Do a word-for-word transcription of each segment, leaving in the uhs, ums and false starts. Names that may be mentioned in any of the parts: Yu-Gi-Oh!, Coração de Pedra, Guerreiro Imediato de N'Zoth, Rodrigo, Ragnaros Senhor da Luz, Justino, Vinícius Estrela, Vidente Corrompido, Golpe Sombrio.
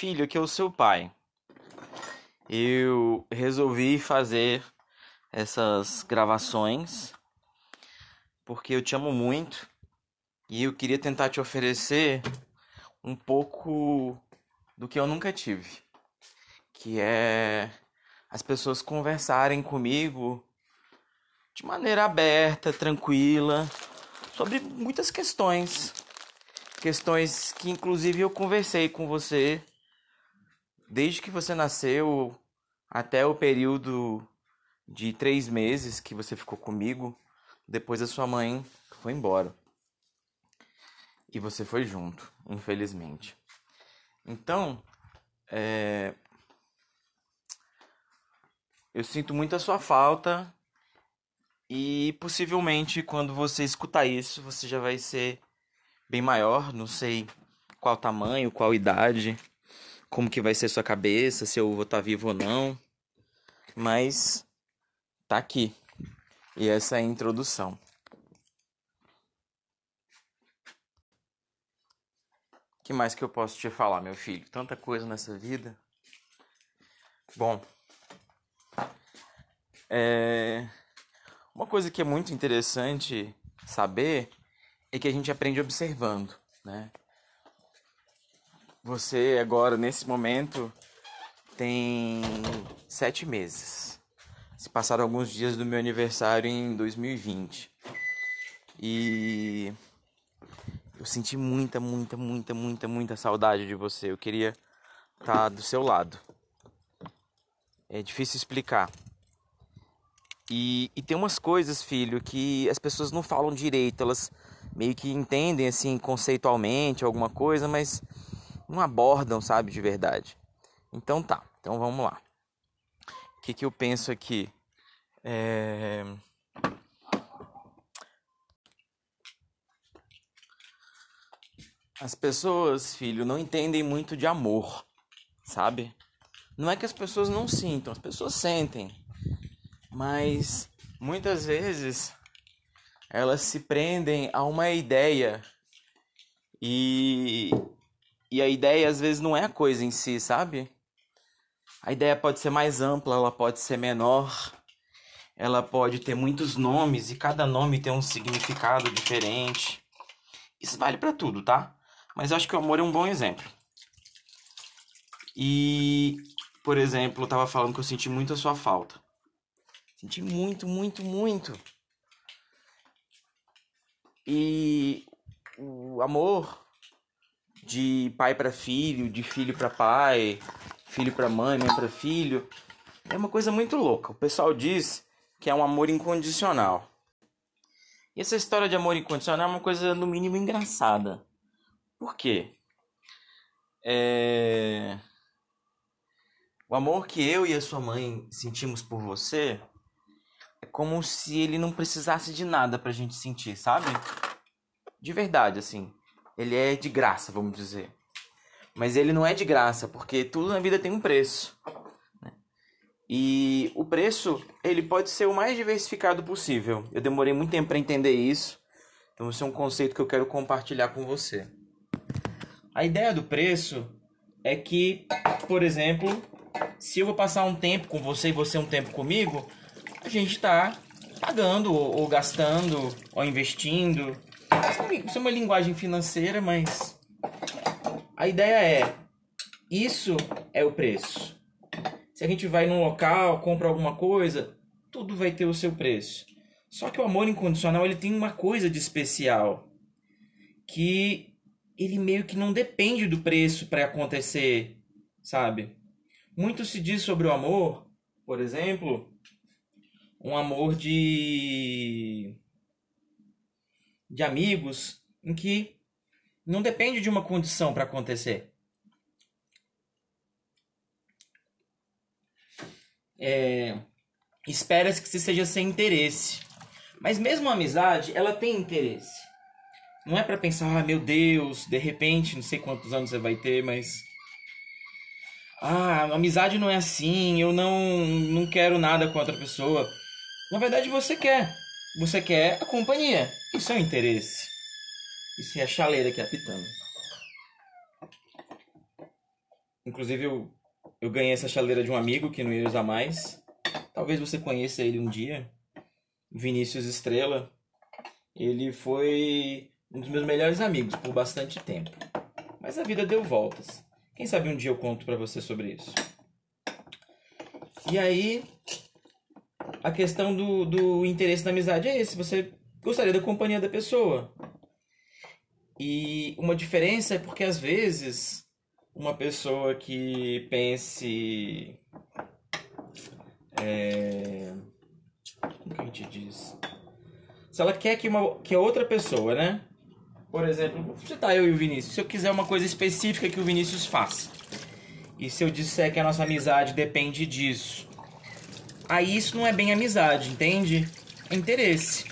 filho, que é o seu pai. Eu resolvi fazer essas gravações porque eu te amo muito e eu queria tentar te oferecer um pouco do que eu nunca tive, que é as pessoas conversarem comigo de maneira aberta, tranquila, sobre muitas questões, questões que inclusive eu conversei com você desde que você nasceu até o período de três meses que você ficou comigo. Depois a sua mãe foi embora. E você foi junto, infelizmente. Então, é... eu sinto muito a sua falta. E possivelmente quando você escutar isso, você já vai ser bem maior. Não sei qual tamanho, qual idade, como que vai ser sua cabeça, se eu vou estar vivo ou não. Mas tá aqui. E essa é a introdução. O que mais que eu posso te falar, meu filho? Tanta coisa nessa vida. Bom, é... uma coisa que é muito interessante saber é que a gente aprende observando, né? Você agora, nesse momento, tem sete meses. Se passaram alguns dias do meu aniversário em dois mil e vinte. E eu senti muita, muita, muita, muita, muita saudade de você. Eu queria estar do seu lado. É difícil explicar. E, e tem umas coisas, filho, que as pessoas não falam direito. Elas meio que entendem, assim, conceitualmente alguma coisa, mas não abordam, sabe, de verdade. Então tá, então vamos lá. O que, que eu penso aqui? É... As pessoas, filho, não entendem muito de amor, sabe? Não é que as pessoas não sintam, as pessoas sentem. Mas muitas vezes elas se prendem a uma ideia. E, e a ideia às vezes não é a coisa em si, sabe? A ideia pode ser mais ampla, ela pode ser menor, ela pode ter muitos nomes e cada nome tem um significado diferente. Isso vale pra tudo, tá? Mas eu acho que o amor é um bom exemplo. E, por exemplo, eu tava falando que eu senti muito a sua falta. Senti muito, muito, muito. E o amor de pai pra filho, de filho pra pai... filho pra mãe, mãe pra filho, é uma coisa muito louca. O pessoal diz que é um amor incondicional. E essa história de amor incondicional é uma coisa, no mínimo, engraçada. Por quê? É... O amor que eu e a sua mãe sentimos por você é como se ele não precisasse de nada pra gente sentir, sabe? De verdade, assim. Ele é de graça, vamos dizer. Mas ele não é de graça, porque tudo na vida tem um preço, né? E o preço, ele pode ser o mais diversificado possível. Eu demorei muito tempo para entender isso, então esse é um conceito que eu quero compartilhar com você. A ideia do preço é que, por exemplo, se eu vou passar um tempo com você e você um tempo comigo, a gente está pagando, ou gastando, ou investindo. Isso é uma linguagem financeira, mas... a ideia é, isso é o preço. Se a gente vai num local, compra alguma coisa, tudo vai ter o seu preço. Só que o amor incondicional, ele tem uma coisa de especial, que ele meio que não depende do preço para acontecer, sabe? Muito se diz sobre o amor, por exemplo, um amor de, de amigos, em que não depende de uma condição para acontecer. É, espera-se que você seja sem interesse. Mas mesmo a amizade, ela tem interesse. Não é para pensar, ah, meu Deus, de repente, não sei quantos anos você vai ter, mas... ah, a amizade não é assim, eu não, não quero nada com outra pessoa. Na verdade, você quer. Você quer a companhia. Isso é o interesse. Isso é a chaleira que é apitando. Inclusive, eu, eu ganhei essa chaleira de um amigo que não ia usar mais. Talvez você conheça ele um dia. Vinícius Estrela. Ele foi um dos meus melhores amigos por bastante tempo. Mas a vida deu voltas. Quem sabe um dia eu conto pra você sobre isso. E aí, a questão do, do interesse na amizade é esse. Você gostaria da companhia da pessoa. E uma diferença é porque, às vezes, uma pessoa que pense... É... Como que a gente diz? Se ela quer que, uma, que outra pessoa, né? Por exemplo, vou citar eu e o Vinícius. Se eu quiser uma coisa específica que o Vinícius faça, e se eu disser que a nossa amizade depende disso, aí isso não é bem amizade, entende? É interesse.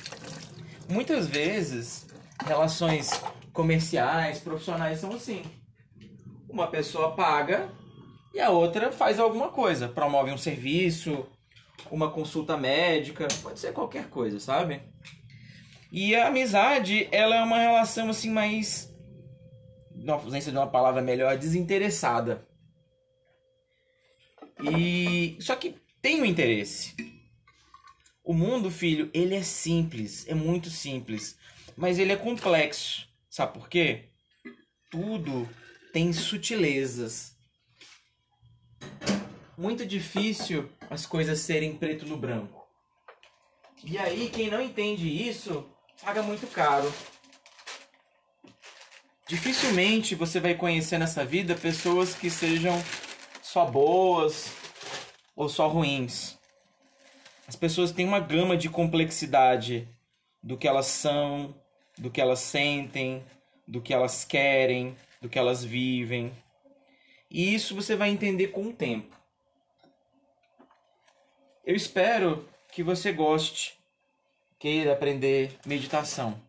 Muitas vezes, relações comerciais, profissionais são assim. Uma pessoa paga e a outra faz alguma coisa. Promove um serviço, uma consulta médica, pode ser qualquer coisa, sabe? E a amizade, ela é uma relação assim mais, na ausência de uma palavra melhor, desinteressada. E só que tem um interesse. O mundo, filho, ele é simples, é muito simples, mas ele é complexo. Sabe por quê? Tudo tem sutilezas. Muito difícil as coisas serem preto no branco. E aí, quem não entende isso paga muito caro. Dificilmente você vai conhecer nessa vida pessoas que sejam só boas ou só ruins. As pessoas têm uma gama de complexidade do que elas são, do que elas sentem, do que elas querem, do que elas vivem. E isso você vai entender com o tempo. Eu espero que você goste, queira aprender meditação.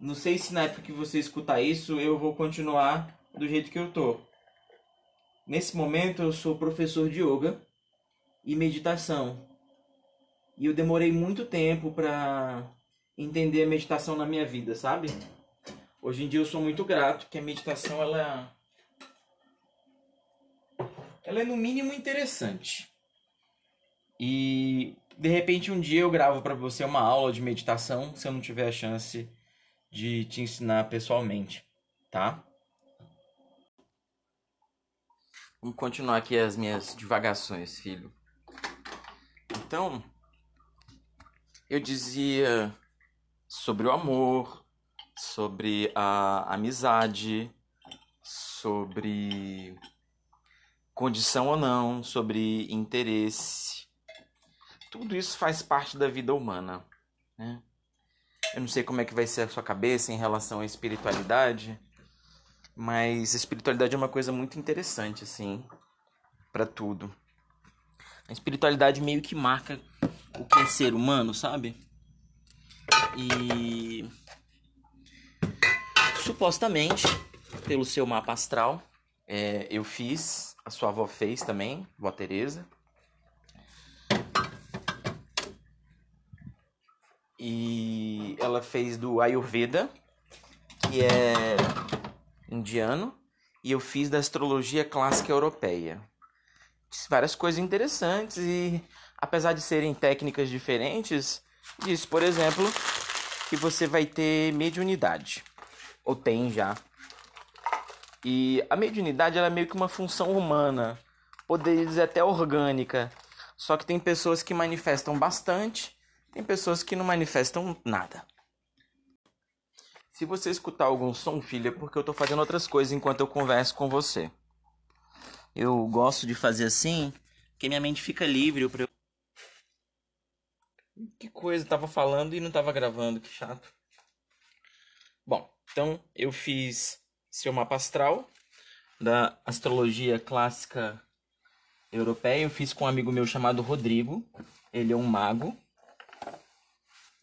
Não sei se na época que você escutar isso, eu vou continuar do jeito que eu tô. Nesse momento eu sou professor de yoga e meditação. E eu demorei muito tempo para entender a meditação na minha vida, sabe? Hoje em dia eu sou muito grato que a meditação ela, ela é no mínimo interessante. E, de repente, um dia eu gravo para você uma aula de meditação, se eu não tiver a chance de te ensinar pessoalmente, tá? Vamos continuar aqui as minhas divagações, filho. Então, eu dizia sobre o amor, sobre a amizade, sobre condição ou não, sobre interesse. Tudo isso faz parte da vida humana, né? Eu não sei como é que vai ser a sua cabeça em relação à espiritualidade, mas a espiritualidade é uma coisa muito interessante, assim, pra tudo. A espiritualidade meio que marca o que é ser humano, sabe? E, supostamente, pelo seu mapa astral, é, eu fiz, a sua avó fez também, avó Teresa. E ela fez do Ayurveda, que é indiano, e eu fiz da astrologia clássica europeia. Fiz várias coisas interessantes e, apesar de serem técnicas diferentes, diz, por exemplo, que você vai ter mediunidade, ou tem já. E a mediunidade ela é meio que uma função humana, poderia dizer até orgânica, só que tem pessoas que manifestam bastante. Tem pessoas que não manifestam nada. Se você escutar algum som, filha, é porque eu tô fazendo outras coisas enquanto eu converso com você. Eu gosto de fazer assim, porque minha mente fica livre pra eu... Que coisa, tava falando e não tava gravando, que chato. Bom, então eu fiz seu mapa astral da astrologia clássica europeia. Eu fiz com um amigo meu chamado Rodrigo. Ele é um mago.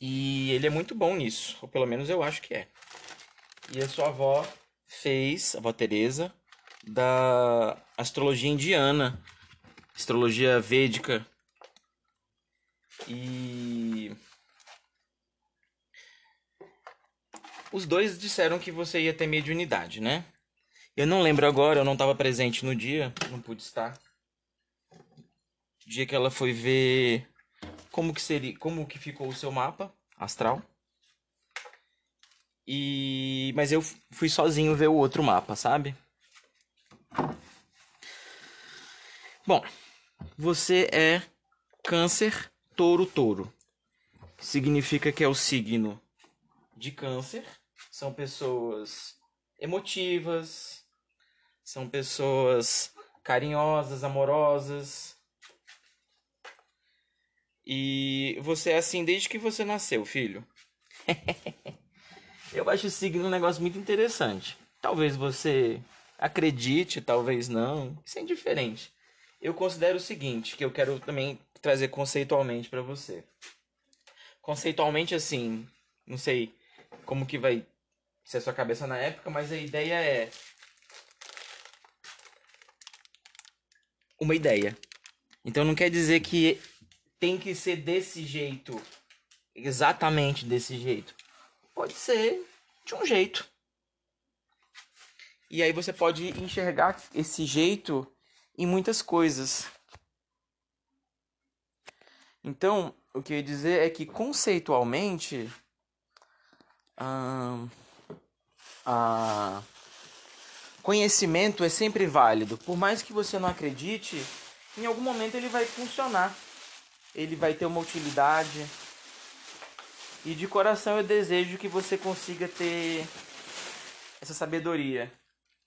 E ele é muito bom nisso, ou pelo menos eu acho que é. E a sua avó fez, a avó Teresa, da astrologia indiana, astrologia védica. E os dois disseram que você ia ter mediunidade, né? Eu não lembro agora, eu não estava presente no dia, não pude estar. O dia que ela foi ver como que seria, como que ficou o seu mapa astral. E mas eu fui sozinho ver o outro mapa, sabe? Bom, você é Câncer, Touro, Touro. Significa que é o signo de Câncer. São pessoas emotivas, são pessoas carinhosas, amorosas. E você é assim desde que você nasceu, filho. Eu acho o signo um negócio muito interessante. Talvez você acredite, talvez não. Isso é indiferente. Eu considero o seguinte, que eu quero também trazer conceitualmente para você. Conceitualmente, assim, não sei como que vai ser a sua cabeça na época, mas a ideia é uma ideia. Então não quer dizer que tem que ser desse jeito, exatamente desse jeito. Pode ser de um jeito. E aí você pode enxergar esse jeito em muitas coisas. Então, o que eu ia dizer é que conceitualmente ah, ah, conhecimento é sempre válido. Por mais que você não acredite, em algum momento ele vai funcionar. Ele vai ter uma utilidade. E de coração eu desejo que você consiga ter essa sabedoria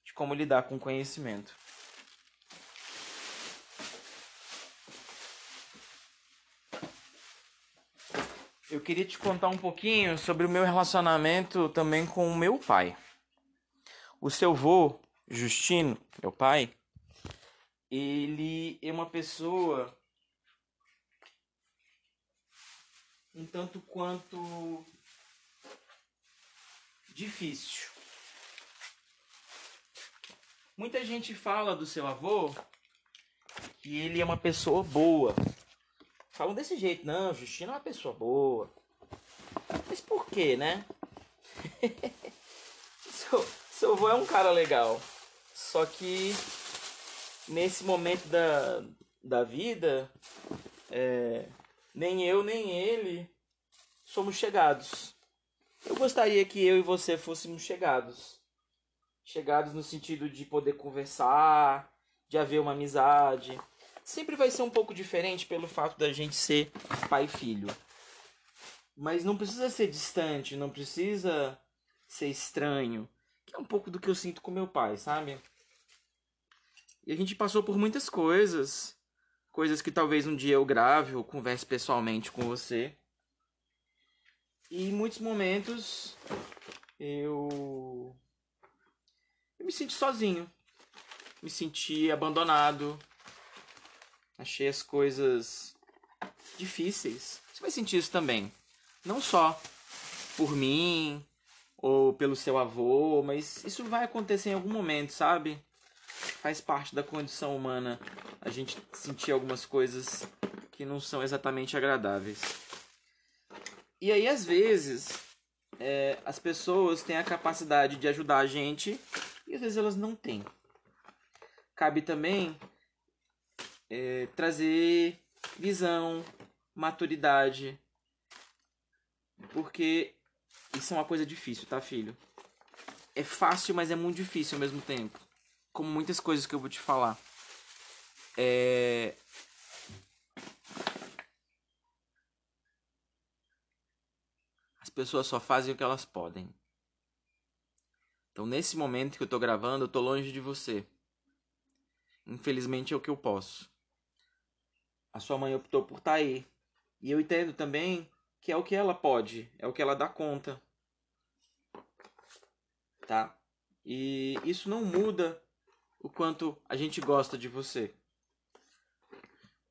de como lidar com o conhecimento. Eu queria te contar um pouquinho sobre o meu relacionamento também com o meu pai. O seu vô, Justino, meu pai, ele é uma pessoa um tanto quanto difícil. Muita gente fala do seu avô que ele é uma pessoa boa. Falam desse jeito, não, Justino é uma pessoa boa. Mas por quê, né? seu, seu avô é um cara legal. Só que nesse momento da, da vida, é, nem eu nem ele somos chegados. Eu gostaria que eu e você fôssemos chegados. Chegados no sentido de poder conversar, de haver uma amizade. Sempre vai ser um pouco diferente pelo fato da gente ser pai e filho. Mas não precisa ser distante, não precisa ser estranho. Que é um pouco do que eu sinto com meu pai, sabe? E a gente passou por muitas coisas. Coisas que talvez um dia eu grave ou converse pessoalmente com você. E em muitos momentos eu... eu me senti sozinho. Me senti abandonado. Achei as coisas difíceis. Você vai sentir isso também. Não só por mim ou pelo seu avô, mas isso vai acontecer em algum momento, sabe? Faz parte da condição humana a gente sentir algumas coisas que não são exatamente agradáveis. E aí, às vezes, é, as pessoas têm a capacidade de ajudar a gente e às vezes elas não têm. Cabe também... É, trazer visão, maturidade, porque isso é uma coisa difícil, tá, filho? É fácil, mas é muito difícil ao mesmo tempo, como muitas coisas que eu vou te falar. É... As pessoas só fazem o que elas podem. Então, nesse momento que eu tô gravando, eu tô longe de você. Infelizmente é o que eu posso. A sua mãe optou por estar aí. E eu entendo também que é o que ela pode. É o que ela dá conta. Tá? E isso não muda o quanto a gente gosta de você.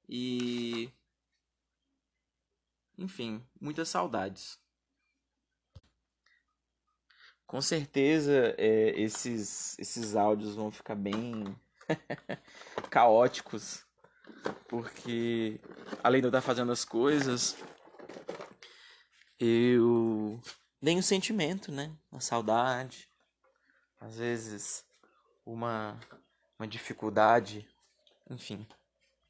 E... enfim, muitas saudades. Com certeza é, esses, esses áudios vão ficar bem... caóticos. Porque além de eu estar fazendo as coisas, eu tenho um sentimento, né? Uma saudade. Às vezes uma, uma dificuldade, enfim.